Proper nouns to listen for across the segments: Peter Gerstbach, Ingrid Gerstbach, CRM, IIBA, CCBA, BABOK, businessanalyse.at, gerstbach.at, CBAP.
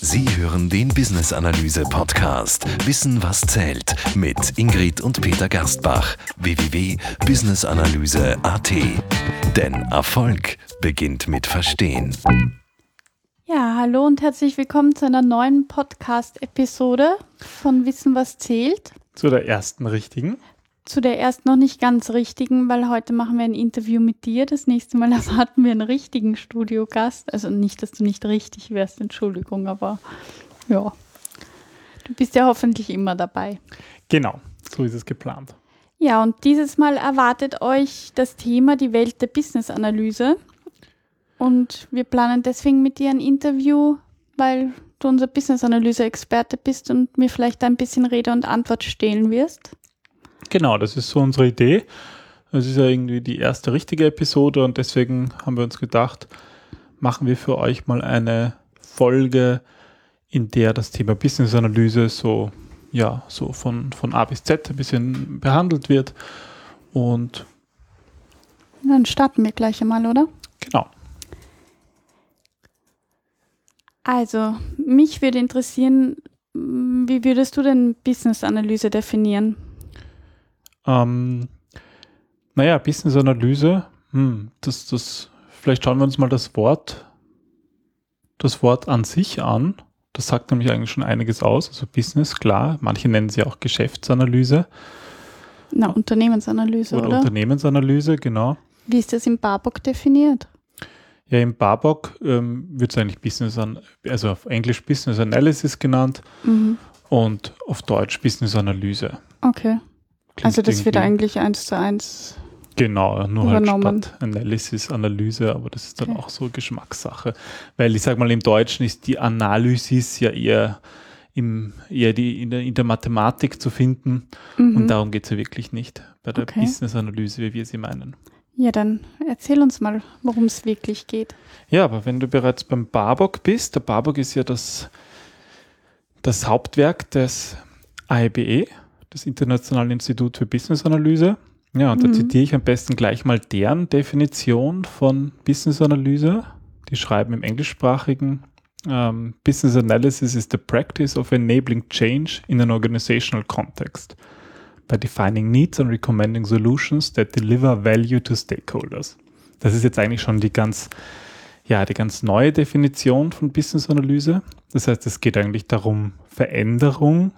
Sie hören den Business-Analyse-Podcast Wissen, was zählt mit Ingrid und Peter Gerstbach. www.businessanalyse.at. Denn Erfolg beginnt mit Verstehen. Ja, hallo und herzlich willkommen zu einer neuen Podcast-Episode von Wissen, was zählt. Zu der ersten richtigen. Zu der erst noch nicht ganz richtigen, weil heute machen wir ein Interview mit dir. Das nächste Mal erwarten wir einen richtigen Studiogast. Also nicht, dass du nicht richtig wärst, Entschuldigung, aber ja. Du bist ja hoffentlich immer dabei. Genau, so ist es geplant. Ja, und dieses Mal erwartet euch das Thema die Welt der Business-Analyse. Und wir planen deswegen mit dir ein Interview, weil du unser Business-Analyse-Experte bist und mir vielleicht ein bisschen Rede und Antwort stehlen wirst. Genau, das ist so unsere Idee. Das ist ja irgendwie die erste richtige Episode und deswegen haben wir uns gedacht, machen wir für euch mal eine Folge, in der das Thema Business-Analyse so von A bis Z ein bisschen behandelt wird. Und dann starten wir gleich einmal, oder? Genau. Also, mich würde interessieren, wie würdest du denn Business-Analyse definieren? Business-Analyse, vielleicht schauen wir uns mal das Wort an sich an. Das sagt nämlich eigentlich schon einiges aus. Also Business, klar, manche nennen sie auch Geschäftsanalyse. Na, Unternehmensanalyse, oder? Unternehmensanalyse, genau. Wie ist das im BABOK definiert? Ja, im BABOK wird es eigentlich auf Englisch Business Analysis genannt und auf Deutsch Business Analyse. Okay. Also das wird eigentlich 1:1 genau, nur übernommen. Halt statt Analysis, Analyse, aber das ist dann okay. Auch so Geschmackssache. Weil ich sage mal, im Deutschen ist die Analysis ja eher in der Mathematik zu finden und darum geht es ja wirklich nicht bei der Business-Analyse, wie wir sie meinen. Ja, dann erzähl uns mal, worum es wirklich geht. Ja, aber wenn du bereits beim BABOK bist, der BABOK ist ja das Hauptwerk des IIBA, das Internationale Institut für Business-Analyse. Ja, und da zitiere ich am besten gleich mal deren Definition von Business-Analyse. Die schreiben im englischsprachigen, Business Analysis is the practice of enabling change in an organizational context by defining needs and recommending solutions that deliver value to stakeholders. Das ist jetzt eigentlich schon die ganz neue Definition von Business-Analyse. Das heißt, es geht eigentlich darum, Veränderung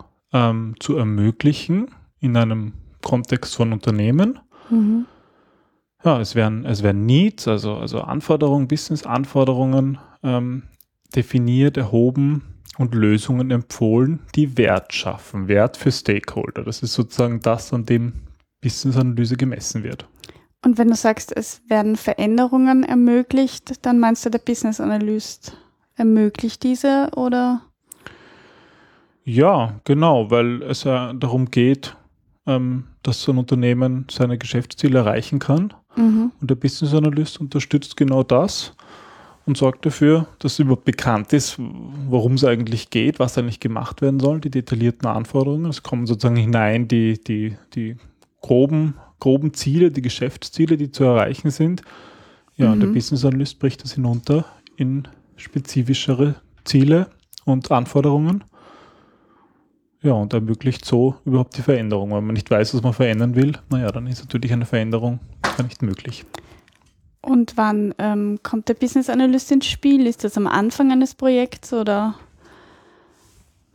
zu ermöglichen in einem Kontext von Unternehmen. Mhm. Ja, es werden Needs, also Anforderungen, Business-Anforderungen definiert, erhoben und Lösungen empfohlen, die Wert schaffen, Wert für Stakeholder. Das ist sozusagen das, an dem Business-Analyse gemessen wird. Und wenn du sagst, es werden Veränderungen ermöglicht, dann meinst du, der Business-Analyst ermöglicht diese, oder? Ja, genau, weil es ja darum geht, dass so ein Unternehmen seine Geschäftsziele erreichen kann. Und der Business Analyst unterstützt genau das und sorgt dafür, dass überhaupt bekannt ist, worum es eigentlich geht, was eigentlich gemacht werden soll, die detaillierten Anforderungen. Es kommen sozusagen hinein die groben Ziele, die Geschäftsziele, die zu erreichen sind. Ja, und der Business Analyst bricht das hinunter in spezifischere Ziele und Anforderungen. Ja, und ermöglicht so überhaupt die Veränderung. Wenn man nicht weiß, was man verändern will, dann ist natürlich eine Veränderung gar nicht möglich. Und wann kommt der Business Analyst ins Spiel? Ist das am Anfang eines Projekts oder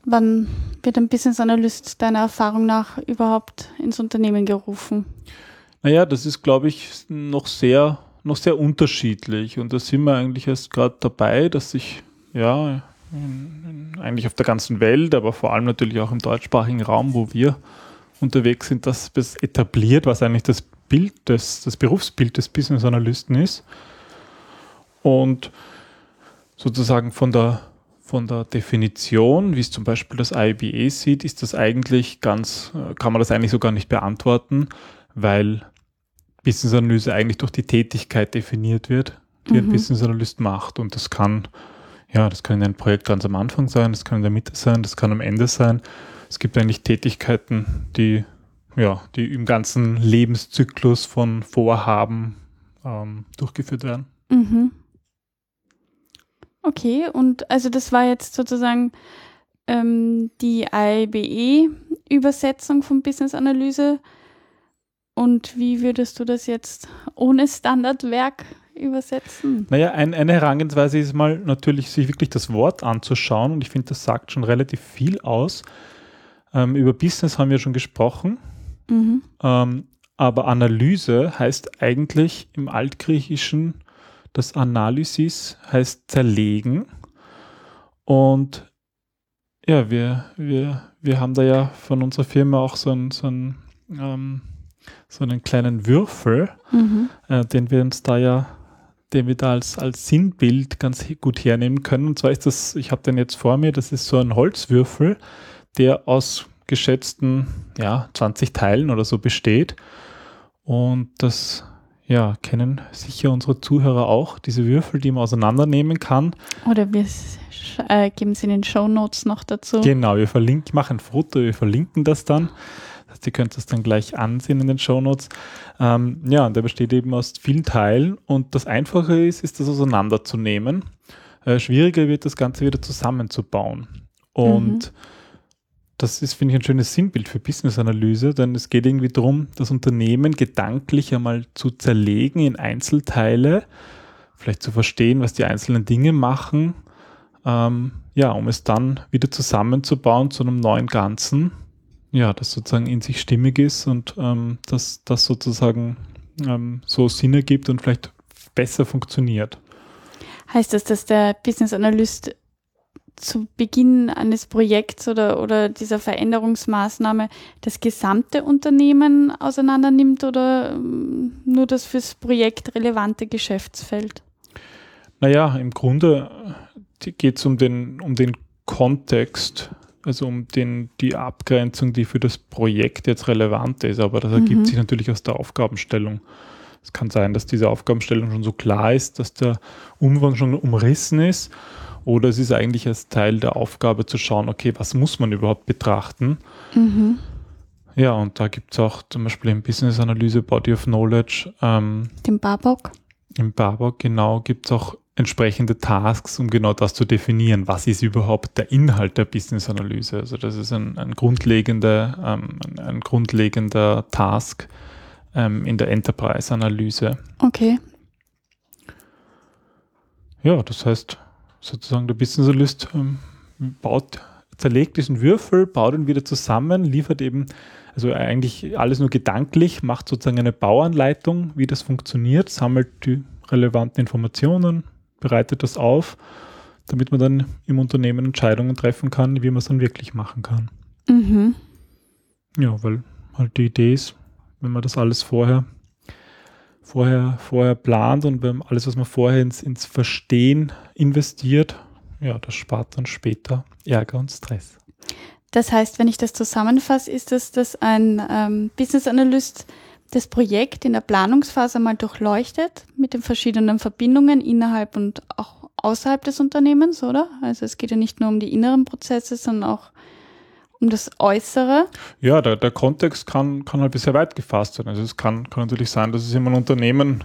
wann wird ein Business Analyst deiner Erfahrung nach überhaupt ins Unternehmen gerufen? Das ist, glaube ich, noch sehr unterschiedlich. Und da sind wir eigentlich erst gerade dabei, dass sich, eigentlich auf der ganzen Welt, aber vor allem natürlich auch im deutschsprachigen Raum, wo wir unterwegs sind, das etabliert, was eigentlich das Bild, das Berufsbild des Business Analysten ist. Und sozusagen von der Definition, wie es zum Beispiel das IIBA sieht, kann man das eigentlich so gar nicht beantworten, weil Business Analyse eigentlich durch die Tätigkeit definiert wird, die ein Business Analyst macht. Und das kann in einem Projekt ganz am Anfang sein, das kann in der Mitte sein, das kann am Ende sein. Es gibt eigentlich Tätigkeiten, die im ganzen Lebenszyklus von Vorhaben durchgeführt werden. Okay, und also das war jetzt sozusagen die IIBE-Übersetzung von Business-Analyse. Und wie würdest du das jetzt ohne Standardwerk übersetzen? Naja, eine Herangehensweise ist mal natürlich, sich wirklich das Wort anzuschauen. Und ich finde, das sagt schon relativ viel aus. Über Business haben wir schon gesprochen. Mhm. Aber Analyse heißt eigentlich im Altgriechischen, das Analysis heißt zerlegen. Und ja, wir haben da ja von unserer Firma auch so einen kleinen Würfel, den wir da als Sinnbild ganz gut hernehmen können. Und zwar ist das, ich habe den jetzt vor mir, das ist so ein Holzwürfel, der aus geschätzten 20 Teilen oder so besteht. Und das kennen sicher unsere Zuhörer auch, diese Würfel, die man auseinandernehmen kann. Oder wir geben sie in den Shownotes noch dazu. Genau, wir machen ein Foto, wir verlinken das dann. Ihr könnt das dann gleich ansehen in den Shownotes. Und der besteht eben aus vielen Teilen. Und das Einfache ist das auseinanderzunehmen. Schwieriger wird, das Ganze wieder zusammenzubauen. Und das ist, finde ich, ein schönes Sinnbild für Business-Analyse, denn es geht irgendwie darum, das Unternehmen gedanklich einmal zu zerlegen in Einzelteile, vielleicht zu verstehen, was die einzelnen Dinge machen, um es dann wieder zusammenzubauen zu einem neuen Ganzen. Ja, das sozusagen in sich stimmig ist und dass das sozusagen so Sinn ergibt und vielleicht besser funktioniert. Heißt das, dass der Business Analyst zu Beginn eines Projekts oder dieser Veränderungsmaßnahme das gesamte Unternehmen auseinander nimmt oder nur das fürs Projekt relevante Geschäftsfeld? Naja, im Grunde geht es um den Kontext, also um die Abgrenzung, die für das Projekt jetzt relevant ist. Aber das ergibt sich natürlich aus der Aufgabenstellung. Es kann sein, dass diese Aufgabenstellung schon so klar ist, dass der Umfang schon umrissen ist. Oder es ist eigentlich als Teil der Aufgabe zu schauen, okay, was muss man überhaupt betrachten? Mhm. Ja, und da gibt es auch zum Beispiel in Business Analyse Body of Knowledge. Den BABOK. Im BABOK, genau, gibt es auch entsprechende Tasks, um genau das zu definieren. Was ist überhaupt der Inhalt der Business-Analyse? Also das ist ein grundlegender Task in der Enterprise-Analyse. Okay. Ja, das heißt, sozusagen der Business-Analyst zerlegt diesen Würfel, baut ihn wieder zusammen, liefert eben, also eigentlich alles nur gedanklich, macht sozusagen eine Bauanleitung, wie das funktioniert, sammelt die relevanten Informationen, bereitet das auf, damit man dann im Unternehmen Entscheidungen treffen kann, wie man es dann wirklich machen kann. Mhm. Ja, weil halt die Idee ist, wenn man das alles vorher plant und alles, was man vorher ins Verstehen investiert, ja, das spart dann später Ärger und Stress. Das heißt, wenn ich das zusammenfasse, ist es, dass ein Business Analyst das Projekt in der Planungsphase mal durchleuchtet mit den verschiedenen Verbindungen innerhalb und auch außerhalb des Unternehmens, oder? Also es geht ja nicht nur um die inneren Prozesse, sondern auch um das Äußere. Ja, der Kontext kann halt sehr weit gefasst sein. Also es kann natürlich sein, dass es in einem Unternehmen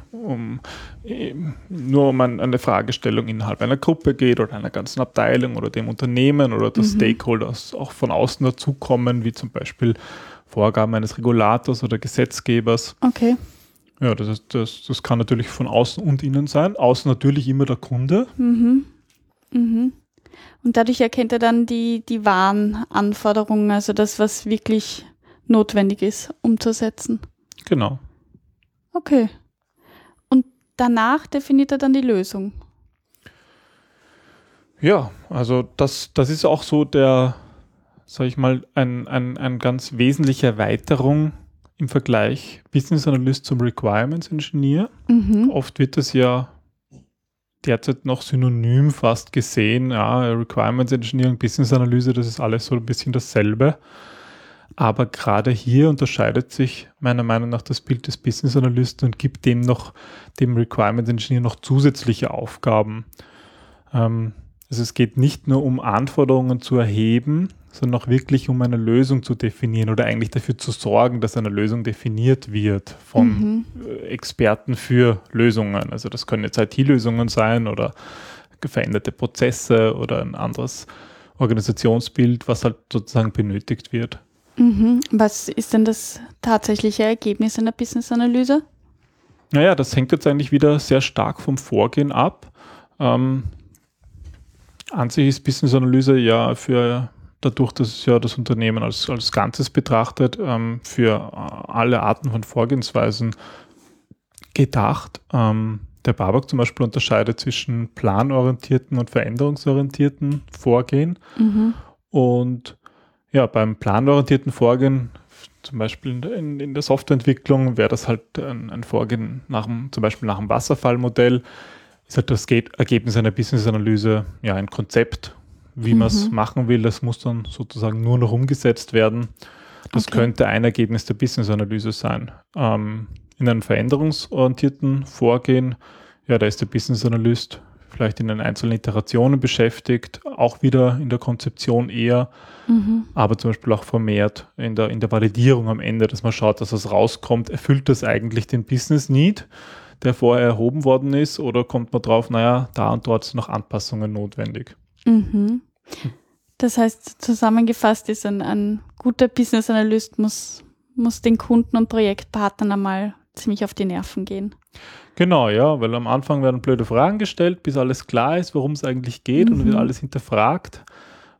nur um eine Fragestellung innerhalb einer Gruppe geht oder einer ganzen Abteilung oder dem Unternehmen oder dass Stakeholder auch von außen dazukommen, wie zum Beispiel Vorgaben eines Regulators oder Gesetzgebers. Okay. Ja, das kann natürlich von außen und innen sein. Außen natürlich immer der Kunde. Mhm. Mhm. Und dadurch erkennt er dann die wahren Anforderungen, also das, was wirklich notwendig ist, umzusetzen. Genau. Okay. Und danach definiert er dann die Lösung. Ja, also das ist auch so der, sage ich mal, eine ganz wesentliche Erweiterung im Vergleich Business Analyst zum Requirements Engineer. Mhm. Oft wird das ja derzeit noch synonym fast gesehen. Ja, Requirements Engineering, Business Analyse, das ist alles so ein bisschen dasselbe. Aber gerade hier unterscheidet sich meiner Meinung nach das Bild des Business Analysten und gibt dem Requirements Engineer noch zusätzliche Aufgaben. Also es geht nicht nur um Anforderungen zu erheben, sondern auch wirklich um eine Lösung zu definieren oder eigentlich dafür zu sorgen, dass eine Lösung definiert wird von Experten für Lösungen. Also das können jetzt IT-Lösungen sein oder veränderte Prozesse oder ein anderes Organisationsbild, was halt sozusagen benötigt wird. Mhm. Was ist denn das tatsächliche Ergebnis einer Business-Analyse? Naja, das hängt jetzt eigentlich wieder sehr stark vom Vorgehen ab. An sich ist Business-Analyse ja dadurch, dass es ja das Unternehmen als Ganzes betrachtet, für alle Arten von Vorgehensweisen gedacht. Der BABOK zum Beispiel unterscheidet zwischen planorientierten und veränderungsorientierten Vorgehen. Mhm. Und ja, beim planorientierten Vorgehen, zum Beispiel in der Softwareentwicklung, wäre das halt ein Vorgehen zum Beispiel nach dem Wasserfallmodell, ist halt das Ergebnis einer Business-Analyse ja ein Konzept, wie man es machen will. Das muss dann sozusagen nur noch umgesetzt werden. Das könnte ein Ergebnis der Business-Analyse sein. In einem veränderungsorientierten Vorgehen, ja, da ist der Business-Analyst vielleicht in den einzelnen Iterationen beschäftigt, auch wieder in der Konzeption eher, aber zum Beispiel auch vermehrt in der Validierung am Ende, dass man schaut, dass das rauskommt, erfüllt das eigentlich den Business-Need, der vorher erhoben worden ist, oder kommt man drauf, naja, da und dort sind noch Anpassungen notwendig. Mhm. Das heißt, zusammengefasst ist, ein guter Business-Analyst muss den Kunden und Projektpartnern einmal ziemlich auf die Nerven gehen. Genau, ja, weil am Anfang werden blöde Fragen gestellt, bis alles klar ist, worum es eigentlich geht, und wird alles hinterfragt.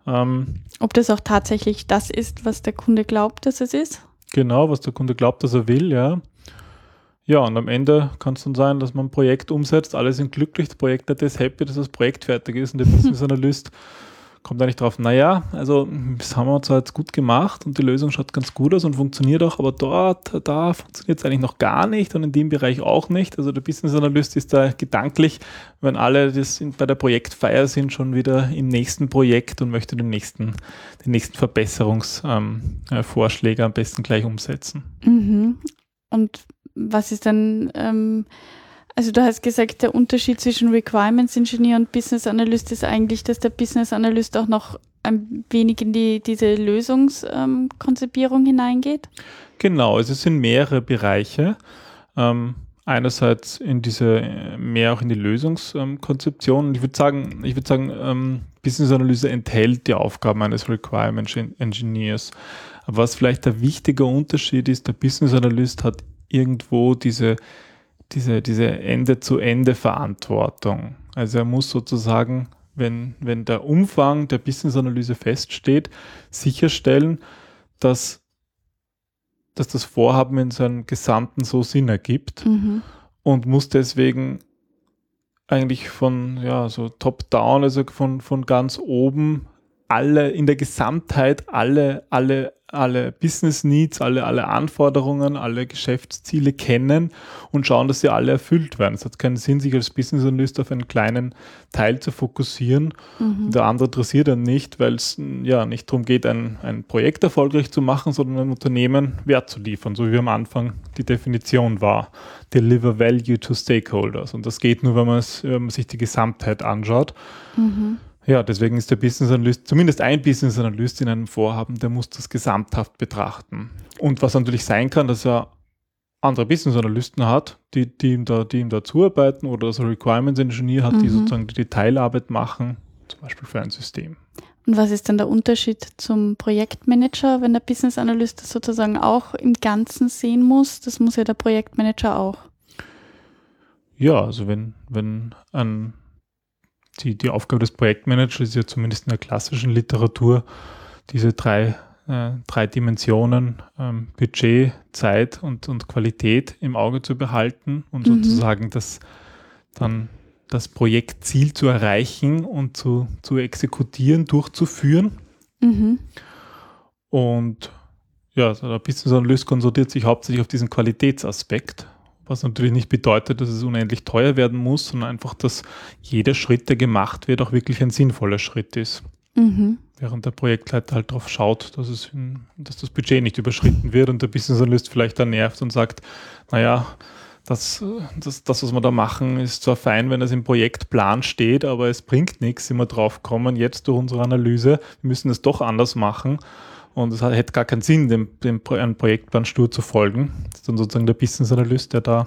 Ob das auch tatsächlich das ist, was der Kunde glaubt, dass es ist? Genau, was der Kunde glaubt, dass er will, ja. Ja, und am Ende kann es dann sein, dass man ein Projekt umsetzt, alle sind glücklich, das Projektleiter ist happy, dass das Projekt fertig ist, und der Business Analyst kommt eigentlich drauf, naja, also das haben wir zwar jetzt gut gemacht und die Lösung schaut ganz gut aus und funktioniert auch, aber da funktioniert es eigentlich noch gar nicht und in dem Bereich auch nicht. Also der Business Analyst ist da gedanklich, wenn alle bei der Projektfeier sind, schon wieder im nächsten Projekt und möchte den nächsten Verbesserungsvorschläge am besten gleich umsetzen. Mhm. Und was ist denn, also du hast gesagt, der Unterschied zwischen Requirements Engineer und Business Analyst ist eigentlich, dass der Business Analyst auch noch ein wenig in diese Lösungskonzipierung hineingeht? Genau, also es sind mehrere Bereiche. Einerseits mehr auch in die Lösungskonzeption. Und ich würde sagen, Business Analyse enthält die Aufgaben eines Requirements Engineers. Aber was vielleicht der wichtige Unterschied ist, der Business Analyst hat irgendwo diese Ende-zu-Ende-Verantwortung. Also er muss sozusagen, wenn der Umfang der Business-Analyse feststeht, sicherstellen, dass das Vorhaben in seinem Gesamten so Sinn ergibt, und muss deswegen eigentlich von, ja, so top-down, also von ganz oben, in der Gesamtheit alle Business Needs, alle Anforderungen, alle Geschäftsziele kennen und schauen, dass sie alle erfüllt werden. Es hat keinen Sinn, sich als Business Analyst auf einen kleinen Teil zu fokussieren. Der andere interessiert dann nicht, weil es ja nicht darum geht, ein Projekt erfolgreich zu machen, sondern einem Unternehmen Wert zu liefern, so wie am Anfang die Definition war. Deliver value to stakeholders. Und das geht nur, wenn man sich die Gesamtheit anschaut. Ja, deswegen ist der Business Analyst, zumindest ein Business Analyst in einem Vorhaben, der muss das gesamthaft betrachten. Und was natürlich sein kann, dass er andere Business Analysten hat, die ihm da zuarbeiten, oder dass er Requirements Engineer hat, die sozusagen die Detailarbeit machen, zum Beispiel für ein System. Und was ist denn der Unterschied zum Projektmanager, wenn der Business Analyst das sozusagen auch im Ganzen sehen muss? Das muss ja der Projektmanager auch. Ja, also wenn die Aufgabe des Projektmanagers ist ja zumindest in der klassischen Literatur diese drei Dimensionen, Budget, Zeit und Qualität im Auge zu behalten und sozusagen das Projektziel zu erreichen und zu exekutieren, durchzuführen. Und ja, der Business Analyst konzentriert sich hauptsächlich auf diesen Qualitätsaspekt. Was natürlich nicht bedeutet, dass es unendlich teuer werden muss, sondern einfach, dass jeder Schritt, der gemacht wird, auch wirklich ein sinnvoller Schritt ist. Während der Projektleiter halt darauf schaut, dass das Budget nicht überschritten wird, und der Business Analyst vielleicht dann nervt und sagt, naja, das, was wir da machen, ist zwar fein, wenn es im Projektplan steht, aber es bringt nichts, wenn wir drauf kommen, jetzt durch unsere Analyse, wir müssen es doch anders machen. Und es hätte gar keinen Sinn, einem Projektplan stur zu folgen. Das ist dann sozusagen der Business Analyst, der da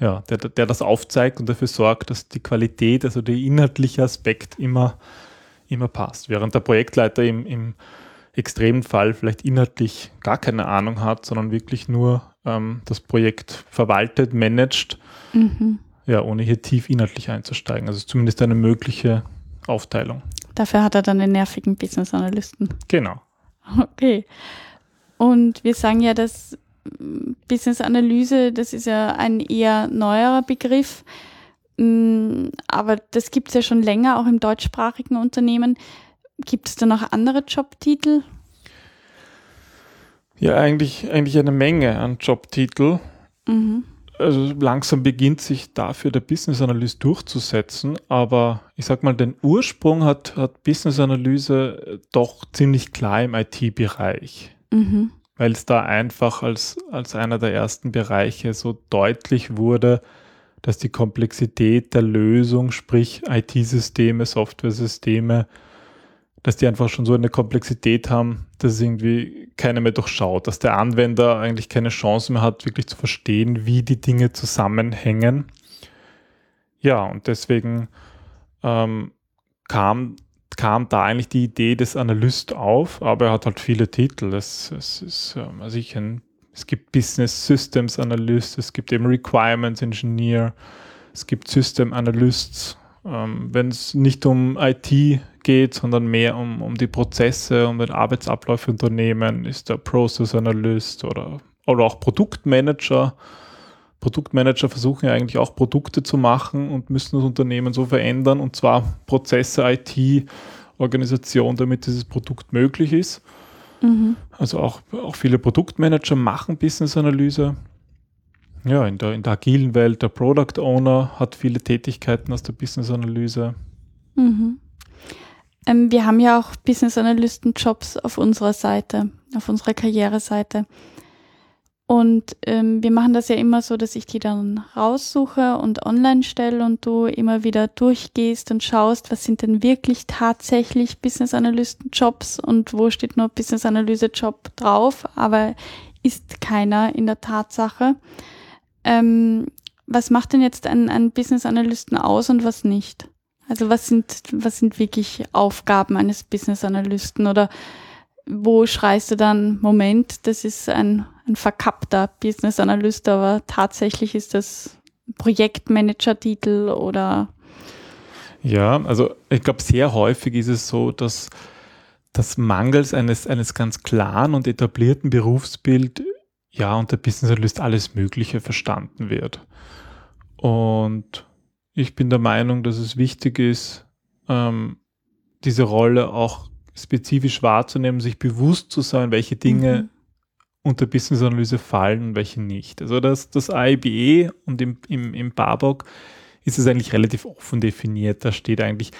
ja, der das aufzeigt und dafür sorgt, dass die Qualität, also der inhaltliche Aspekt immer passt. Während der Projektleiter im extremen Fall vielleicht inhaltlich gar keine Ahnung hat, sondern wirklich nur das Projekt verwaltet, managt, ja, ohne hier tief inhaltlich einzusteigen. Also zumindest eine mögliche Aufteilung. Dafür hat er dann den nervigen Business-Analysten. Genau. Okay. Und wir sagen ja, dass Business-Analyse, das ist ja ein eher neuerer Begriff, aber das gibt es ja schon länger, auch im deutschsprachigen Unternehmen. Gibt es da noch andere Jobtitel? Ja, eigentlich eine Menge an Jobtitel. Mhm. Also langsam beginnt sich dafür der Business Analyst durchzusetzen, aber ich sag mal, den Ursprung hat Business Analyse doch ziemlich klar im IT-Bereich, weil es da einfach als einer der ersten Bereiche so deutlich wurde, dass die Komplexität der Lösung, sprich IT-Systeme, Software-Systeme, dass die einfach schon so eine Komplexität haben, dass irgendwie keiner mehr durchschaut, dass der Anwender eigentlich keine Chance mehr hat, wirklich zu verstehen, wie die Dinge zusammenhängen. Ja, und deswegen kam da eigentlich die Idee des Analyst auf, aber er hat halt viele Titel. Es gibt Business Systems Analyst, es gibt eben Requirements Engineer, es gibt System Analysts. Wenn es nicht um IT geht, sondern mehr um die Prozesse, um den Arbeitsablauf im Unternehmen, ist der Process Analyst oder auch Produktmanager. Produktmanager versuchen ja eigentlich auch Produkte zu machen und müssen das Unternehmen so verändern, und zwar Prozesse, IT, Organisation, damit dieses Produkt möglich ist. Mhm. Also auch viele Produktmanager machen Business-Analyse. Ja, in der agilen Welt, der Product Owner hat viele Tätigkeiten aus der Business-Analyse. Mhm. Wir haben ja auch Business-Analysten-Jobs auf unserer Seite, auf unserer Karriereseite. Und wir machen das ja immer so, dass ich die dann raussuche und online stelle und du immer wieder durchgehst und schaust, was sind denn wirklich tatsächlich Business-Analysten-Jobs und wo steht nur Business-Analyse-Job drauf, aber ist keiner in der Tatsache. Was macht denn jetzt einen Business-Analysten aus und was nicht? Also was sind wirklich Aufgaben eines Business-Analysten, oder wo schreist du dann, Moment, das ist ein verkappter Business-Analyst, aber tatsächlich ist das Projektmanager-Titel oder? Ja, also ich glaube, sehr häufig ist es so, dass mangels eines ganz klaren und etablierten Berufsbild ja unter Business Analyst alles Mögliche verstanden wird. Und ich bin der Meinung, dass es wichtig ist, diese Rolle auch spezifisch wahrzunehmen, sich bewusst zu sein, welche Dinge unter Business Analyse fallen und welche nicht. Also das IIBA und im BABOK ist es eigentlich relativ offen definiert. Da steht eigentlich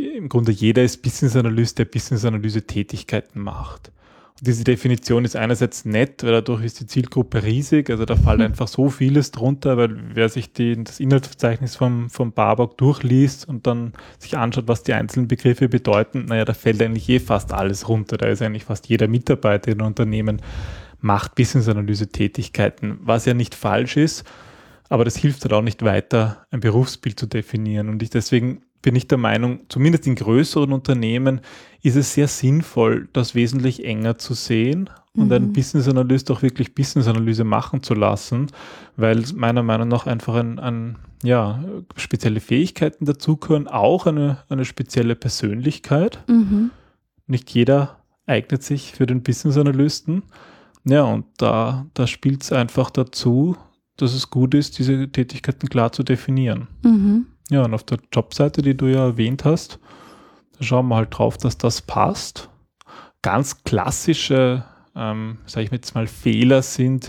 im Grunde, jeder ist Business Analyst, der Business Analyse Tätigkeiten macht. Und diese Definition ist einerseits nett, weil dadurch ist die Zielgruppe riesig, also da fällt einfach so vieles drunter, weil wer sich das Inhaltsverzeichnis vom BABOK durchliest und dann sich anschaut, was die einzelnen Begriffe bedeuten, naja, da fällt eigentlich fast alles runter, da ist eigentlich fast jeder Mitarbeiter in einem Unternehmen macht Business Analyse Tätigkeiten, was ja nicht falsch ist, aber das hilft halt auch nicht weiter, ein Berufsbild zu definieren, und deswegen bin ich der Meinung, zumindest in größeren Unternehmen ist es sehr sinnvoll, das wesentlich enger zu sehen und einen Business Analyst auch wirklich Business Analyse machen zu lassen, weil meiner Meinung nach einfach spezielle Fähigkeiten dazugehören, auch eine spezielle Persönlichkeit. Mhm. Nicht jeder eignet sich für den Business Analysten. Ja, und da spielt es einfach dazu, dass es gut ist, diese Tätigkeiten klar zu definieren. Mhm. Ja, und auf der Jobseite, die du ja erwähnt hast, da schauen wir halt drauf, dass das passt. Ganz klassische, sage ich jetzt mal, Fehler sind,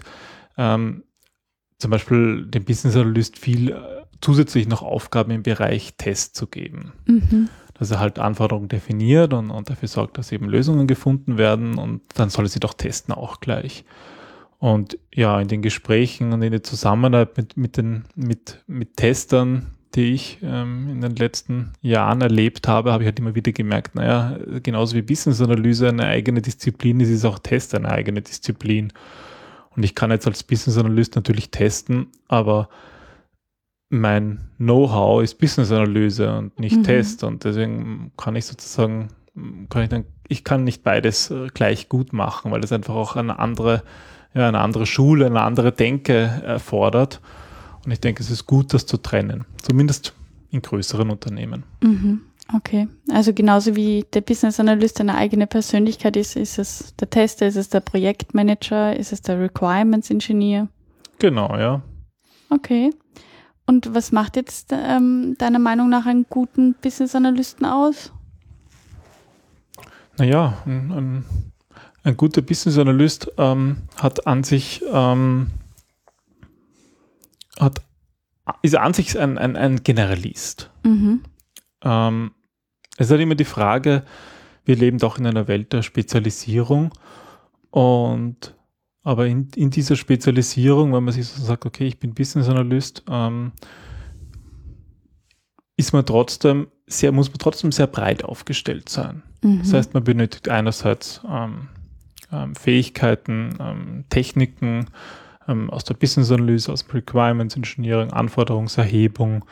zum Beispiel dem Business Analyst viel zusätzlich noch Aufgaben im Bereich Test zu geben. Mhm. Dass er halt Anforderungen definiert und dafür sorgt, dass eben Lösungen gefunden werden, und dann soll er sie doch testen auch gleich. Und ja, in den Gesprächen und in der Zusammenarbeit mit Testern, die ich in den letzten Jahren erlebt habe, habe ich halt immer wieder gemerkt, naja, genauso wie Business Analyse eine eigene Disziplin ist, ist auch Test eine eigene Disziplin. Und ich kann jetzt als Business Analyst natürlich testen, aber mein Know-how ist Business-Analyse und nicht Test. Und deswegen kann ich nicht beides gleich gut machen, weil das einfach auch eine andere Schule, eine andere Denke erfordert. Und ich denke, es ist gut, das zu trennen, zumindest in größeren Unternehmen. Mhm. Okay, also genauso wie der Business Analyst eine eigene Persönlichkeit ist, ist es der Tester, ist es der Projektmanager, ist es der Requirements Engineer? Genau, ja. Okay. Und was macht jetzt deiner Meinung nach einen guten Business Analysten aus? Naja, ein guter Business Analyst ist an sich ein Generalist. Mhm. Es ist halt immer die Frage, wir leben doch in einer Welt der Spezialisierung, aber in dieser Spezialisierung, wenn man sich so sagt, okay, ich bin Business Analyst, muss man trotzdem sehr breit aufgestellt sein. Mhm. Das heißt, man benötigt einerseits Fähigkeiten, Techniken aus der Business Analyse, aus Requirements Engineering, Anforderungserhebung,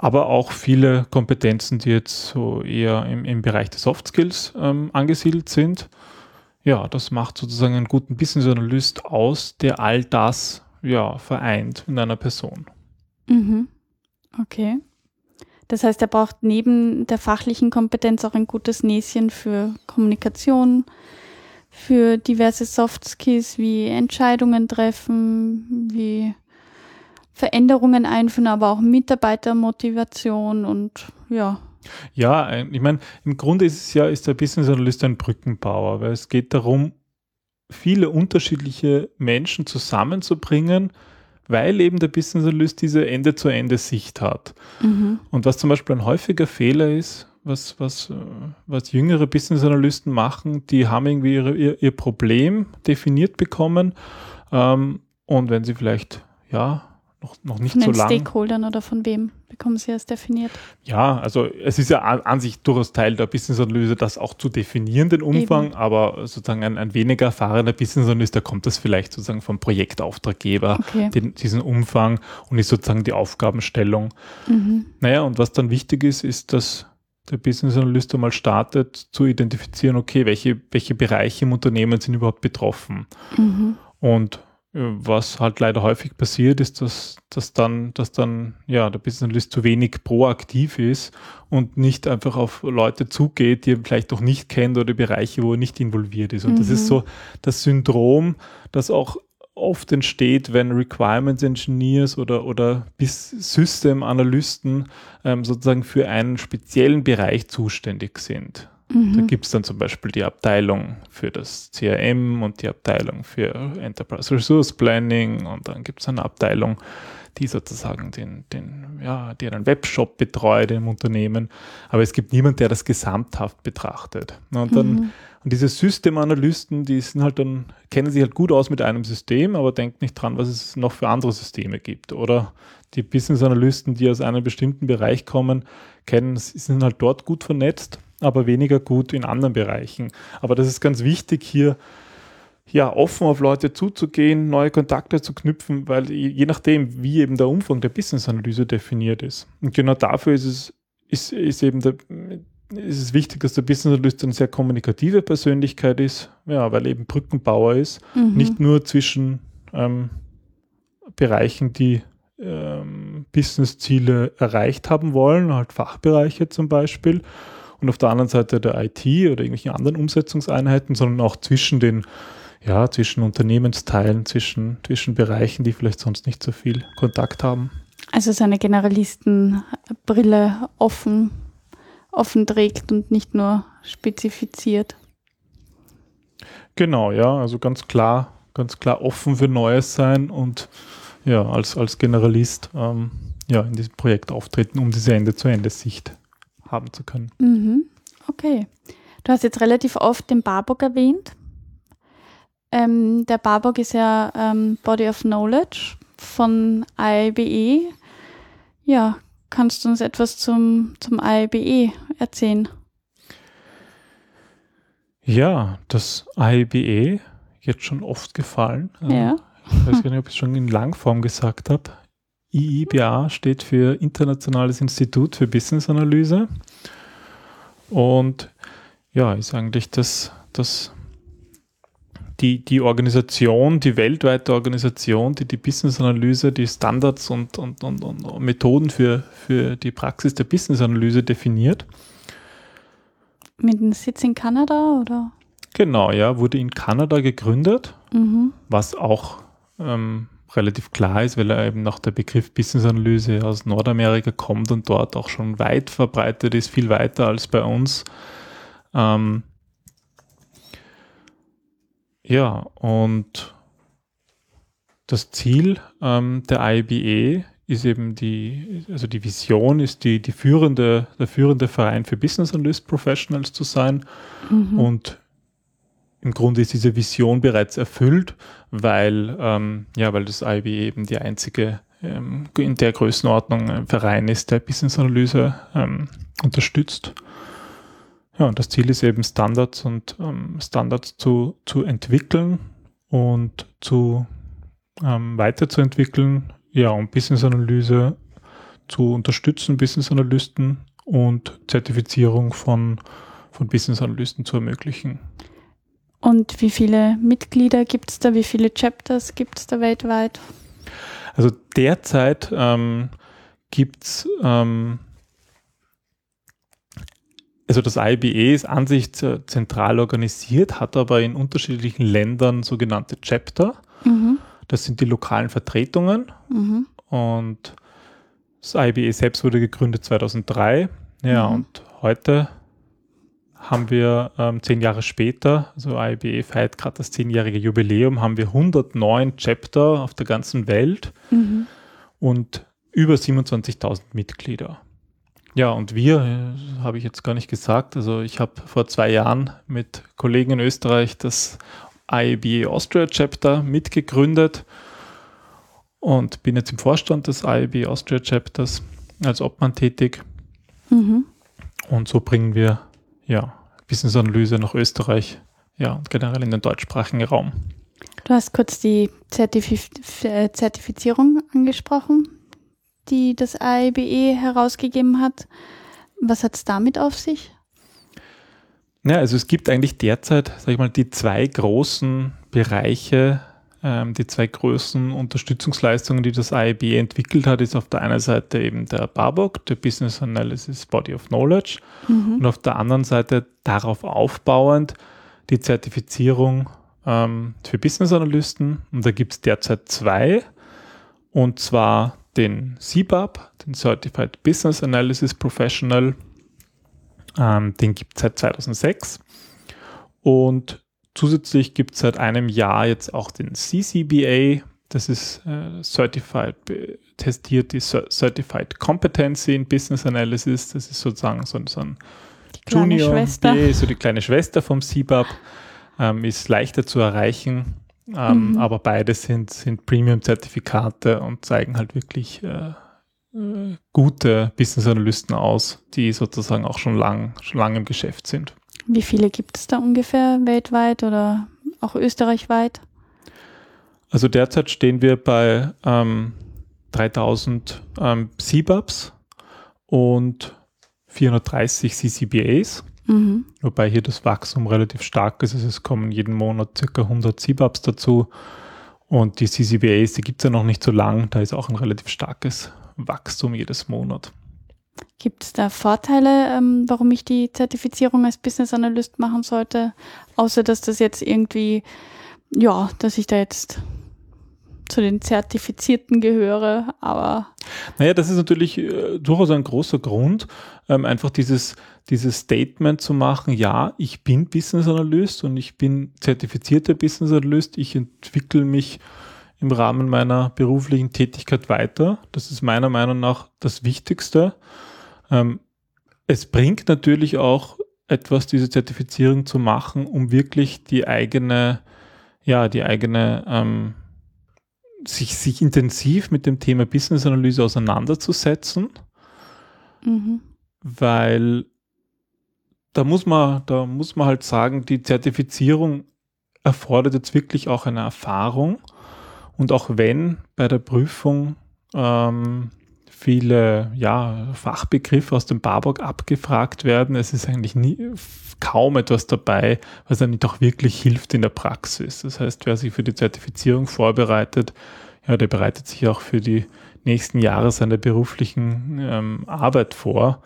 aber auch viele Kompetenzen, die jetzt so eher im Bereich der Soft Skills angesiedelt sind. Ja, das macht sozusagen einen guten Business Analyst aus, der all das vereint in einer Person. Mhm. Okay. Das heißt, er braucht neben der fachlichen Kompetenz auch ein gutes Näschen für Kommunikation, für diverse Soft Skills wie Entscheidungen treffen, wie Veränderungen einführen, aber auch Mitarbeitermotivation und ja. Ja, ich meine, im Grunde ist der Business Analyst ein Brückenbauer, weil es geht darum, viele unterschiedliche Menschen zusammenzubringen, weil eben der Business Analyst diese Ende-zu-Ende-Sicht hat. Mhm. Und was zum Beispiel ein häufiger Fehler ist, was jüngere Business Analysten machen, die haben irgendwie ihr Problem definiert bekommen und wenn sie vielleicht, noch nicht so lange. Von den Stakeholdern oder von wem bekommen Sie das definiert? Ja, also es ist ja an sich durchaus Teil der Business-Analyse, das auch zu definieren, den Umfang, eben. Aber sozusagen ein weniger erfahrener Business-Analyst, da kommt das vielleicht sozusagen vom Projektauftraggeber, okay, diesen Umfang und ist sozusagen die Aufgabenstellung. Mhm. Naja, und was dann wichtig ist, dass der Business-Analyst einmal startet, zu identifizieren, okay, welche Bereiche im Unternehmen sind überhaupt betroffen. Mhm. Und was halt leider häufig passiert, ist, dass dann der Business Analyst zu wenig proaktiv ist und nicht einfach auf Leute zugeht, die er vielleicht noch nicht kennt oder Bereiche, wo er nicht involviert ist. Und das ist so das Syndrom, das auch oft entsteht, wenn Requirements Engineers oder System Analysten sozusagen für einen speziellen Bereich zuständig sind. Da gibt es dann zum Beispiel die Abteilung für das CRM und die Abteilung für Enterprise Resource Planning und dann gibt es eine Abteilung, die sozusagen die einen Webshop betreut im Unternehmen, aber es gibt niemanden, der das gesamthaft betrachtet. Und dann und diese Systemanalysten, die sind halt dann, kennen sich halt gut aus mit einem System, aber denken nicht dran, was es noch für andere Systeme gibt. Oder die Business-Analysten, die aus einem bestimmten Bereich kommen, sind halt dort gut vernetzt, aber weniger gut in anderen Bereichen. Aber das ist ganz wichtig, hier offen auf Leute zuzugehen, neue Kontakte zu knüpfen, weil je nachdem, wie eben der Umfang der Business-Analyse definiert ist. Und genau dafür ist es wichtig, dass der Business-Analyst eine sehr kommunikative Persönlichkeit ist, weil er eben Brückenbauer ist, nicht nur zwischen Bereichen, die Business-Ziele erreicht haben wollen, halt Fachbereiche zum Beispiel, und auf der anderen Seite der IT oder irgendwelchen anderen Umsetzungseinheiten, sondern auch zwischen zwischen Unternehmensteilen, zwischen Bereichen, die vielleicht sonst nicht so viel Kontakt haben. Also seine Generalistenbrille offen trägt und nicht nur spezifiziert. Genau, ja, also ganz klar offen für Neues sein und als Generalist in diesem Projekt auftreten, um diese Ende-zu-Ende-Sicht haben zu können. Mhm. Okay. Du hast jetzt relativ oft den BABOK erwähnt. Der BABOK ist ja Body of Knowledge von IIBE. Ja, kannst du uns etwas zum IIBE erzählen? Ja, das IIBE jetzt schon oft gefallen. Ja. Ich weiß gar nicht, ob ich es schon in Langform gesagt habe. IIBA steht für Internationales Institut für Businessanalyse und ja, ist eigentlich die Organisation, die weltweite Organisation, die Businessanalyse, die Standards und Methoden für die Praxis der Businessanalyse definiert. Mit einem Sitz in Kanada, oder? Genau, ja, wurde in Kanada gegründet, was auch relativ klar ist, weil er eben nach der Begriff Businessanalyse aus Nordamerika kommt und dort auch schon weit verbreitet ist, viel weiter als bei uns. Ja, und das Ziel der IIBA ist eben die Vision ist, der führende Verein für Business Analyst Professionals zu sein. Und im Grunde ist diese Vision bereits erfüllt, weil das IIBA eben die einzige in der Größenordnung Verein ist, der Business Analyse unterstützt. Ja, und das Ziel ist eben, Standards zu entwickeln und weiterzuentwickeln, ja, um Business-Analyse zu unterstützen, Business-Analysten, und Zertifizierung von Business-Analysten zu ermöglichen. Und wie viele Mitglieder gibt es da, wie viele Chapters gibt es da weltweit? Also derzeit gibt es... Also das IIBA ist an sich zentral organisiert, hat aber in unterschiedlichen Ländern sogenannte Chapter. Das sind die lokalen Vertretungen. Und das IIBA selbst wurde gegründet 2003. Ja, und heute haben wir 10 Jahre später, also IIBA feiert gerade das 10-jährige Jubiläum, haben wir 109 Chapter auf der ganzen Welt und über 27.000 Mitglieder. Ja, und wir, habe ich jetzt gar nicht gesagt, also ich habe vor 2 Jahren mit Kollegen in Österreich das IIBA Austria Chapter mitgegründet und bin jetzt im Vorstand des IIBA Austria Chapters als Obmann tätig. Und so bringen wir Business-Analyse nach Österreich, und generell in den deutschsprachigen Raum. Du hast kurz die Zertifizierung angesprochen, die das IIBA herausgegeben hat. Was hat es damit auf sich? Ja, also es gibt eigentlich derzeit, sag ich mal, die zwei großen Bereiche, die zwei großen Unterstützungsleistungen, die das IIBA entwickelt hat, ist auf der einen Seite eben der BABOK, der Business Analysis Body of Knowledge, und auf der anderen Seite darauf aufbauend die Zertifizierung für Business Analysten. Und da gibt es derzeit 2, und zwar den CBAP, den Certified Business Analysis Professional, den gibt es seit 2006. Und zusätzlich gibt es seit einem Jahr jetzt auch den CCBA, das ist Certified Competency in Business Analysis, das ist sozusagen so ein Junior BA, so die kleine Schwester vom CBAP, ist leichter zu erreichen. Aber beide sind Premium-Zertifikate und zeigen halt wirklich gute Business-Analysten aus, die sozusagen auch schon lang im Geschäft sind. Wie viele gibt es da ungefähr weltweit oder auch österreichweit? Also derzeit stehen wir bei 3000 CBAPs und 430 CCBAs. Wobei hier das Wachstum relativ stark ist. Es kommen jeden Monat ca. 100 CBAPs dazu. Und die CCBAs, die gibt es ja noch nicht so lang. Da ist auch ein relativ starkes Wachstum jedes Monat. Gibt es da Vorteile, warum ich die Zertifizierung als Business Analyst machen sollte? Außer, dass das jetzt irgendwie, ja, dass ich da jetzt zu den Zertifizierten gehöre, aber... Naja, das ist natürlich durchaus ein großer Grund, einfach dieses Statement zu machen, ja, ich bin Business Analyst und ich bin zertifizierter Business Analyst, ich entwickle mich im Rahmen meiner beruflichen Tätigkeit weiter. Das ist meiner Meinung nach das Wichtigste. Es bringt natürlich auch etwas, diese Zertifizierung zu machen, um wirklich die eigene sich intensiv mit dem Thema Business-Analyse auseinanderzusetzen, weil da muss man halt sagen, die Zertifizierung erfordert jetzt wirklich auch eine Erfahrung. Und auch wenn bei der Prüfung viele Fachbegriffe aus dem BABOK abgefragt werden, es ist eigentlich kaum etwas dabei, was einem doch wirklich hilft in der Praxis. Das heißt, wer sich für die Zertifizierung vorbereitet, der bereitet sich auch für die nächsten Jahre seiner beruflichen Arbeit vor,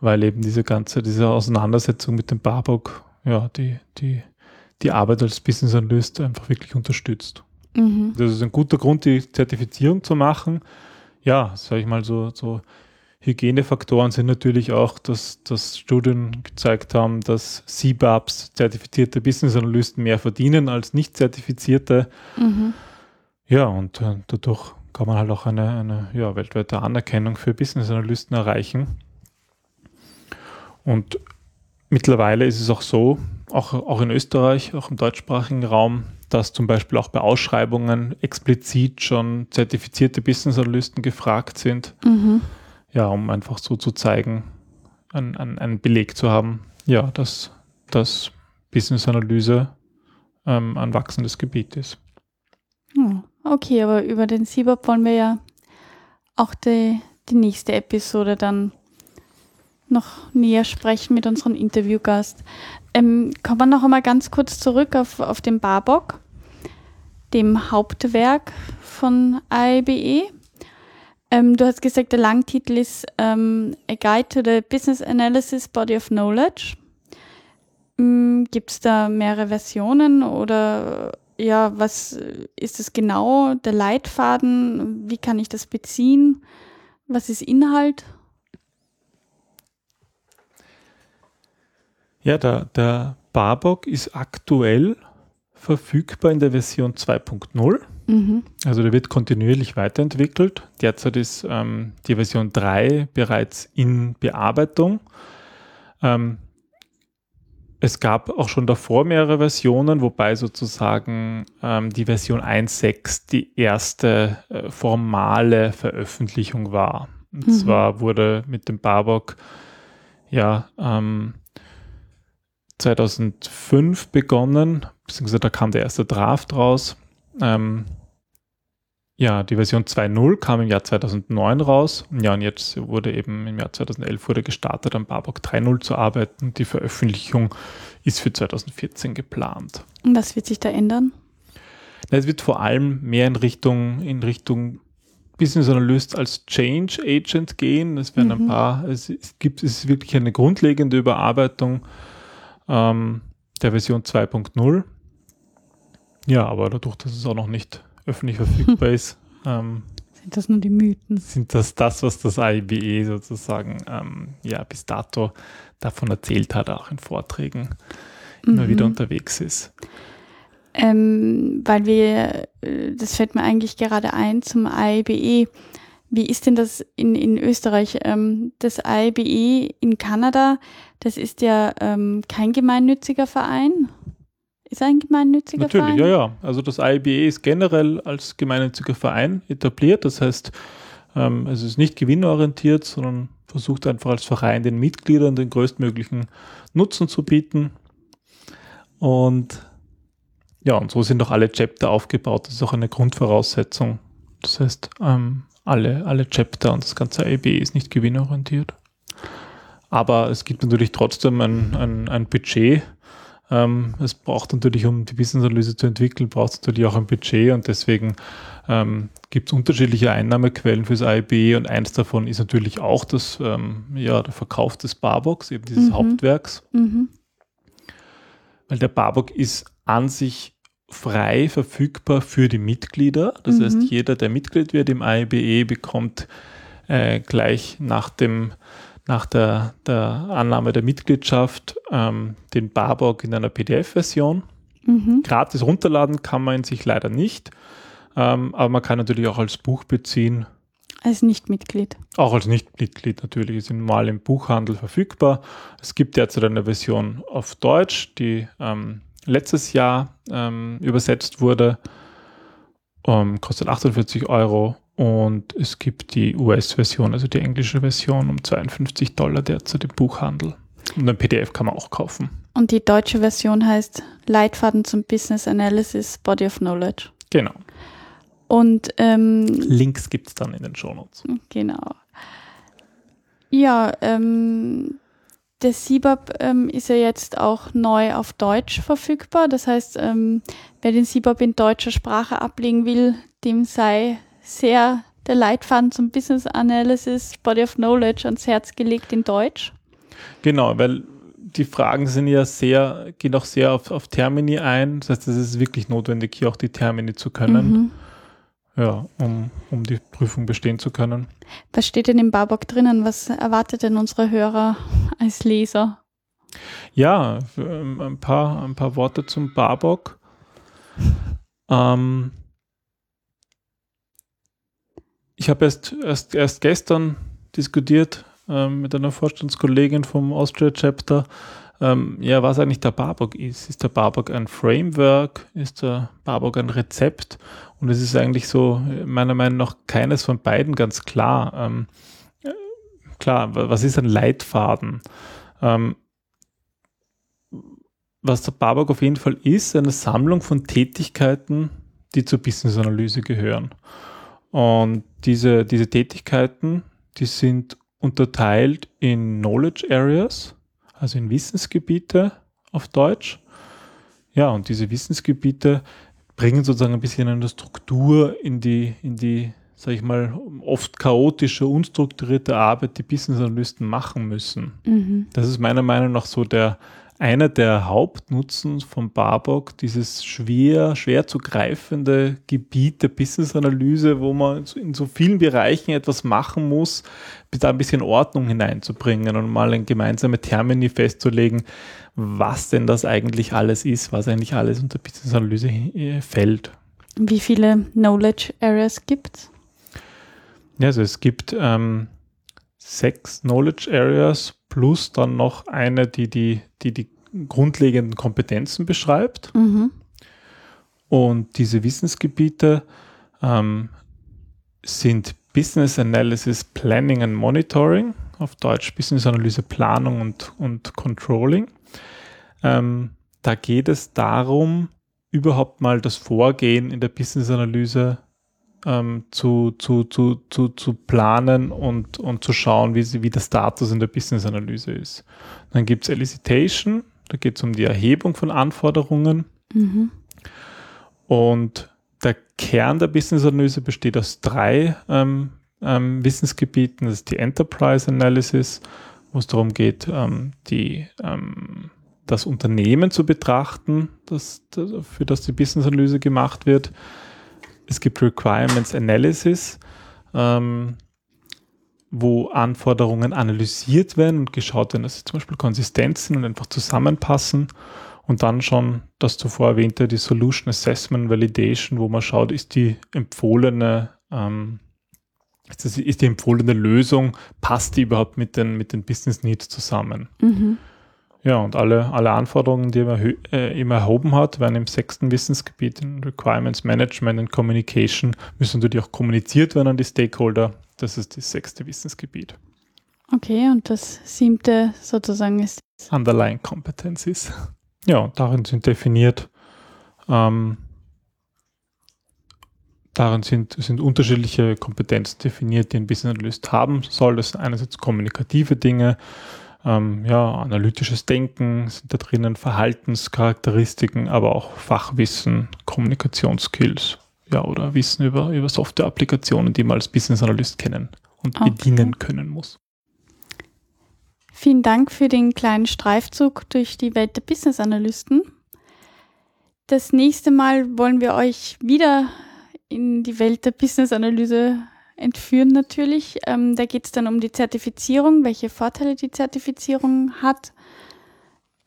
weil eben diese Auseinandersetzung mit dem BABOK die Arbeit als Business Analyst einfach wirklich unterstützt. Mhm. Das ist ein guter Grund, die Zertifizierung zu machen. Ja, sage ich mal, so Hygienefaktoren sind natürlich auch, dass Studien gezeigt haben, dass CBAPs, zertifizierte Business Analysten, mehr verdienen als nicht zertifizierte. Mhm. Ja, und dadurch kann man halt auch eine weltweite Anerkennung für Business Analysten erreichen. Und mittlerweile ist es auch so, auch in Österreich, auch im deutschsprachigen Raum, dass zum Beispiel auch bei Ausschreibungen explizit schon zertifizierte Business Analysten gefragt sind, um einfach so zu zeigen, einen Beleg zu haben, dass Business Analyse ein wachsendes Gebiet ist. Okay, aber über den CBAP wollen wir ja auch die nächste Episode dann noch näher sprechen mit unserem Interviewgast. Kommen wir noch einmal ganz kurz zurück auf den BABOK, dem Hauptwerk von IIBA. Du hast gesagt, der Langtitel ist A Guide to the Business Analysis Body of Knowledge. Gibt es da mehrere Versionen oder was ist das genau, der Leitfaden? Wie kann ich das beziehen? Was ist Inhalt? Ja, der BABOK ist aktuell verfügbar in der Version 2.0. Mhm. Also der wird kontinuierlich weiterentwickelt. Derzeit ist die Version 3 bereits in Bearbeitung. Es gab auch schon davor mehrere Versionen, wobei sozusagen die Version 1.6 die erste formale Veröffentlichung war. Und zwar wurde mit dem BABOK 2005 begonnen, beziehungsweise da kam der erste Draft raus. Die Version 2.0 kam im Jahr 2009 raus. Ja, und jetzt wurde eben im Jahr 2011 gestartet, am BABOK 3.0 zu arbeiten. Die Veröffentlichung ist für 2014 geplant. Und was wird sich da ändern? Na, es wird vor allem mehr in Richtung Business Analyst als Change Agent gehen. Es werden es ist wirklich eine grundlegende Überarbeitung der Version 2.0. Ja, aber dadurch, dass es auch noch nicht öffentlich verfügbar ist. Sind das nur die Mythen? Sind das, was das IIBA sozusagen bis dato davon erzählt hat, auch in Vorträgen immer wieder unterwegs ist? Weil das fällt mir eigentlich gerade ein zum IIBA. Wie ist denn das in Österreich? Das IIBA in Kanada, das ist ja kein gemeinnütziger Verein. Ist ein gemeinnütziger Verein? Natürlich, ja. Also das IIBA ist generell als gemeinnütziger Verein etabliert. Das heißt, es ist nicht gewinnorientiert, sondern versucht einfach als Verein den Mitgliedern den größtmöglichen Nutzen zu bieten. Und und so sind auch alle Chapter aufgebaut. Das ist auch eine Grundvoraussetzung. Das heißt, alle Chapter und das ganze IIBA ist nicht gewinnorientiert. Aber es gibt natürlich trotzdem ein Budget. Es braucht natürlich, um die Business-Analyse zu entwickeln, braucht es natürlich auch ein Budget, und deswegen gibt es unterschiedliche Einnahmequellen fürs IIBA, und eins davon ist natürlich auch das, der Verkauf des BABOKs, eben dieses Hauptwerks. Mhm. Weil der BABOK ist an sich frei verfügbar für die Mitglieder. Das heißt, jeder, der Mitglied wird im IIBA, bekommt gleich nach der Annahme der Mitgliedschaft den BABOK in einer PDF-Version. Gratis runterladen kann man ihn sich leider nicht, aber man kann natürlich auch als Buch beziehen. Als Nichtmitglied? Auch als Nichtmitglied natürlich, ist normal im Buchhandel verfügbar. Es gibt derzeit eine Version auf Deutsch, die letztes Jahr übersetzt wurde, kostet 48 €, und es gibt die US-Version, also die englische Version, um $52 derzeit im Buchhandel. Und ein PDF kann man auch kaufen. Und die deutsche Version heißt Leitfaden zum Business Analysis Body of Knowledge. Genau. Und Links gibt es dann in den Shownotes. Genau. Ja, der CBAP ist ja jetzt auch neu auf Deutsch verfügbar. Das heißt, wer den CBAP in deutscher Sprache ablegen will, dem sei sehr der Leitfaden zum Business Analysis Body of Knowledge ans Herz gelegt in Deutsch. Genau, weil die Fragen sind ja gehen auch sehr auf Termini ein. Das heißt, es ist wirklich notwendig, hier auch die Termini zu können. Mhm. Ja, um die Prüfung bestehen zu können. Was steht denn im BABOK drinnen? Was erwartet denn unsere Hörer als Leser? Ja, ein paar Worte zum BABOK. Ich habe erst gestern diskutiert mit einer Vorstandskollegin vom Austria Chapter, was eigentlich der BABOK ist. Ist der BABOK ein Framework? Ist der BABOK ein Rezept? Und es ist eigentlich so, meiner Meinung nach, keines von beiden ganz klar. Klar, was ist ein Leitfaden? Was der BABOK auf jeden Fall ist, eine Sammlung von Tätigkeiten, die zur Business-Analyse gehören. Und diese Tätigkeiten, die sind unterteilt in Knowledge Areas, also in Wissensgebiete auf Deutsch. Ja, und diese Wissensgebiete bringen sozusagen ein bisschen eine Struktur in die, sag ich mal, oft chaotische, unstrukturierte Arbeit, die Business-Analysten machen müssen. Mhm. Das ist meiner Meinung nach so einer der Hauptnutzen von BABOK, dieses schwer zu greifende Gebiet der Business-Analyse, wo man in so vielen Bereichen etwas machen muss, da ein bisschen Ordnung hineinzubringen und mal eine gemeinsame Termini festzulegen, was denn das eigentlich alles ist, was eigentlich alles unter Business-Analyse fällt. Wie viele Knowledge Areas gibt es? Ja, also es gibt 6 Knowledge Areas plus dann noch eine, die grundlegenden Kompetenzen beschreibt. Mhm. Und diese Wissensgebiete sind Business Analysis Planning and Monitoring, auf Deutsch Business Analyse Planung und Controlling. Da geht es darum, überhaupt mal das Vorgehen in der Business Analyse zu planen und zu schauen, wie der Status in der Business-Analyse ist. Dann gibt es Elicitation, da geht es um die Erhebung von Anforderungen. Mhm. Und der Kern der Business-Analyse besteht aus 3 Wissensgebieten. Das ist die Enterprise Analysis, wo es darum geht, das Unternehmen zu betrachten, für das die Business-Analyse gemacht wird. Es gibt Requirements Analysis, wo Anforderungen analysiert werden und geschaut werden, dass sie zum Beispiel konsistent sind und einfach zusammenpassen. Und dann schon das zuvor erwähnte, die Solution Assessment Validation, wo man schaut, ist die empfohlene Lösung, passt die überhaupt mit den Business Needs zusammen? Mhm. Ja, und alle Anforderungen, die man eben erhoben hat, werden im 6. Wissensgebiet, in Requirements Management und Communication, müssen natürlich auch kommuniziert werden an die Stakeholder. Das ist das 6. Wissensgebiet. Okay, und das 7. sozusagen ist Underlying Competencies. Ja, darin sind definiert, darin sind unterschiedliche Kompetenzen definiert, die ein Business Analyst haben soll. Das sind einerseits kommunikative Dinge, analytisches Denken sind da drinnen, Verhaltenscharakteristiken, aber auch Fachwissen, Kommunikationsskills, oder Wissen über Software-Applikationen, die man als Business-Analyst kennen und bedienen können muss. Vielen Dank für den kleinen Streifzug durch die Welt der Business-Analysten. Das nächste Mal wollen wir euch wieder in die Welt der Business-Analyse entführen natürlich. Da geht es dann um die Zertifizierung, welche Vorteile die Zertifizierung hat.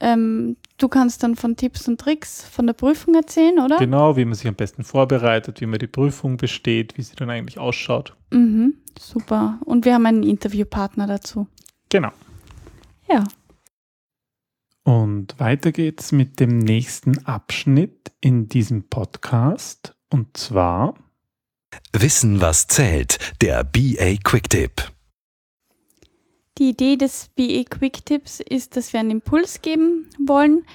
Du kannst dann von Tipps und Tricks von der Prüfung erzählen, oder? Genau, wie man sich am besten vorbereitet, wie man die Prüfung besteht, wie sie dann eigentlich ausschaut. Mhm, super. Und wir haben einen Interviewpartner dazu. Genau. Ja. Und weiter geht's mit dem nächsten Abschnitt in diesem Podcast, und zwar Wissen, was zählt, der BA Quick Tip. Die Idee des BE Quick Tips ist, dass wir einen Impuls geben wollen,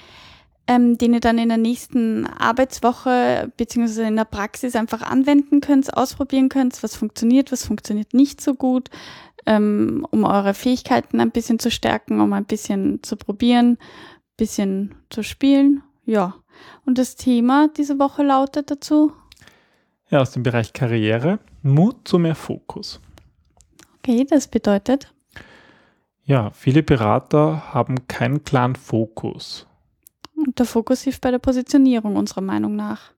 den ihr dann in der nächsten Arbeitswoche bzw. in der Praxis einfach anwenden könnt, ausprobieren könnt, was funktioniert nicht so gut, um eure Fähigkeiten ein bisschen zu stärken, um ein bisschen zu probieren, ein bisschen zu spielen. Ja, und das Thema diese Woche lautet dazu? Ja, aus dem Bereich Karriere, Mut zu mehr Fokus. Okay, das bedeutet? Ja, viele Berater haben keinen klaren Fokus. Und der Fokus hilft bei der Positionierung unserer Meinung nach.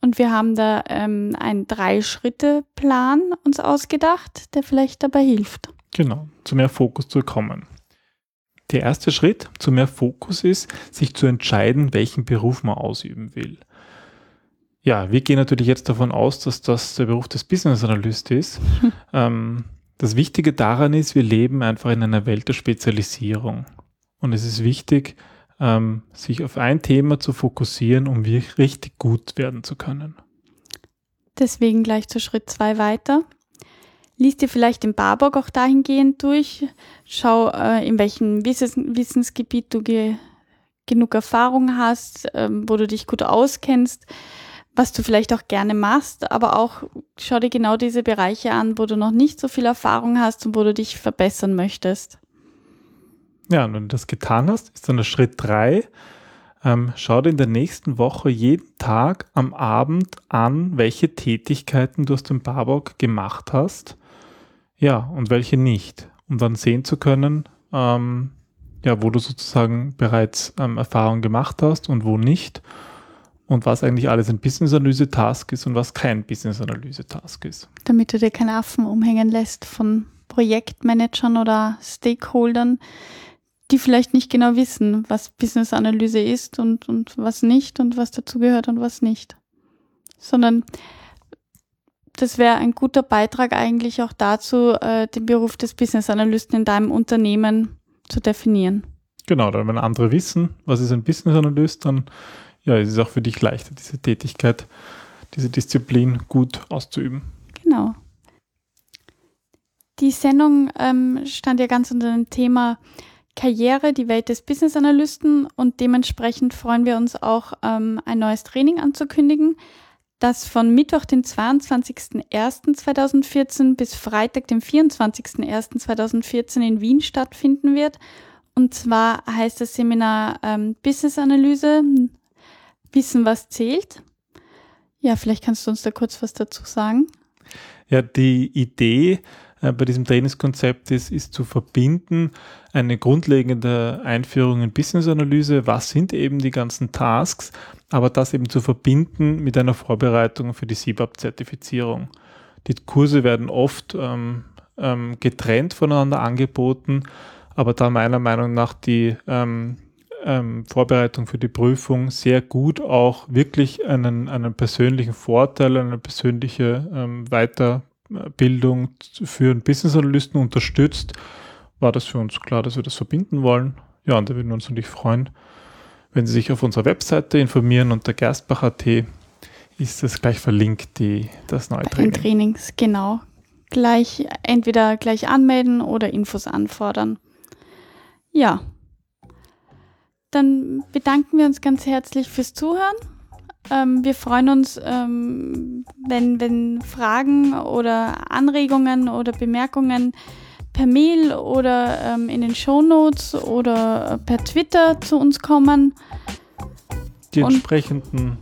Und wir haben da einen 3-Schritte-Plan uns ausgedacht, der vielleicht dabei hilft. Genau, zu mehr Fokus zu kommen. Der erste Schritt zu mehr Fokus ist, sich zu entscheiden, welchen Beruf man ausüben will. Ja, wir gehen natürlich jetzt davon aus, dass das der Beruf des Business Analyst ist. Das Wichtige daran ist, wir leben einfach in einer Welt der Spezialisierung. Und es ist wichtig, sich auf ein Thema zu fokussieren, um wirklich richtig gut werden zu können. Deswegen gleich zu Schritt 2 weiter. Lies dir vielleicht den BABOK auch dahingehend durch. Schau, in welchem Wissensgebiet du genug Erfahrung hast, wo du dich gut auskennst, was du vielleicht auch gerne machst, aber auch schau dir genau diese Bereiche an, wo du noch nicht so viel Erfahrung hast und wo du dich verbessern möchtest. Ja, und wenn du das getan hast, ist dann der Schritt 3. Schau dir in der nächsten Woche jeden Tag am Abend an, welche Tätigkeiten du aus dem BABOK gemacht hast, ja, und welche nicht, um dann sehen zu können, wo du sozusagen bereits Erfahrung gemacht hast und wo nicht und was eigentlich alles ein Business-Analyse-Task ist und was kein Business-Analyse-Task ist. Damit du dir keinen Affen umhängen lässt von Projektmanagern oder Stakeholdern, die vielleicht nicht genau wissen, was Business-Analyse ist und was nicht und was dazugehört und was nicht. Sondern das wäre ein guter Beitrag eigentlich auch dazu, den Beruf des Business-Analysten in deinem Unternehmen zu definieren. Genau, dann wenn andere wissen, was ist ein Business-Analyst, dann ja, ist es auch für dich leichter, diese Tätigkeit, diese Disziplin gut auszuüben. Genau. Die Sendung stand ja ganz unter dem Thema Karriere, die Welt des Business Analysten, und dementsprechend freuen wir uns auch, ein neues Training anzukündigen, das von Mittwoch, den 22.01.2014 bis Freitag, den 24.01.2014 in Wien stattfinden wird. Und zwar heißt das Seminar Business Analyse, Wissen, was zählt. Ja, vielleicht kannst du uns da kurz was dazu sagen. Ja, die Idee bei diesem Trainingskonzept ist zu verbinden, eine grundlegende Einführung in Business-Analyse, was sind eben die ganzen Tasks, aber das eben zu verbinden mit einer Vorbereitung für die CBAP-Zertifizierung. Die Kurse werden oft getrennt voneinander angeboten, aber da meiner Meinung nach die Vorbereitung für die Prüfung sehr gut auch wirklich einen persönlichen Vorteil, eine persönliche Weiterbildung für einen Business-Analysten unterstützt, war das für uns klar, dass wir das verbinden wollen. Ja, und da würden wir uns natürlich freuen, wenn Sie sich auf unserer Webseite informieren. Unter gerstbach.at ist das gleich verlinkt, das neue Training. Bei den Trainings, genau. Entweder gleich anmelden oder Infos anfordern. Ja, dann bedanken wir uns ganz herzlich fürs Zuhören. Wir freuen uns, wenn Fragen oder Anregungen oder Bemerkungen per Mail oder in den Shownotes oder per Twitter zu uns kommen. Die entsprechenden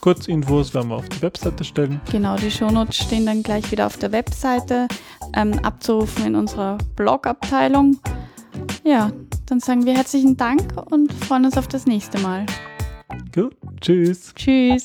Kurzinfos werden wir auf die Webseite stellen. Genau, die Shownotes stehen dann gleich wieder auf der Webseite, abzurufen in unserer Blogabteilung. Ja, dann sagen wir herzlichen Dank und freuen uns auf das nächste Mal. Gut, tschüss. Tschüss.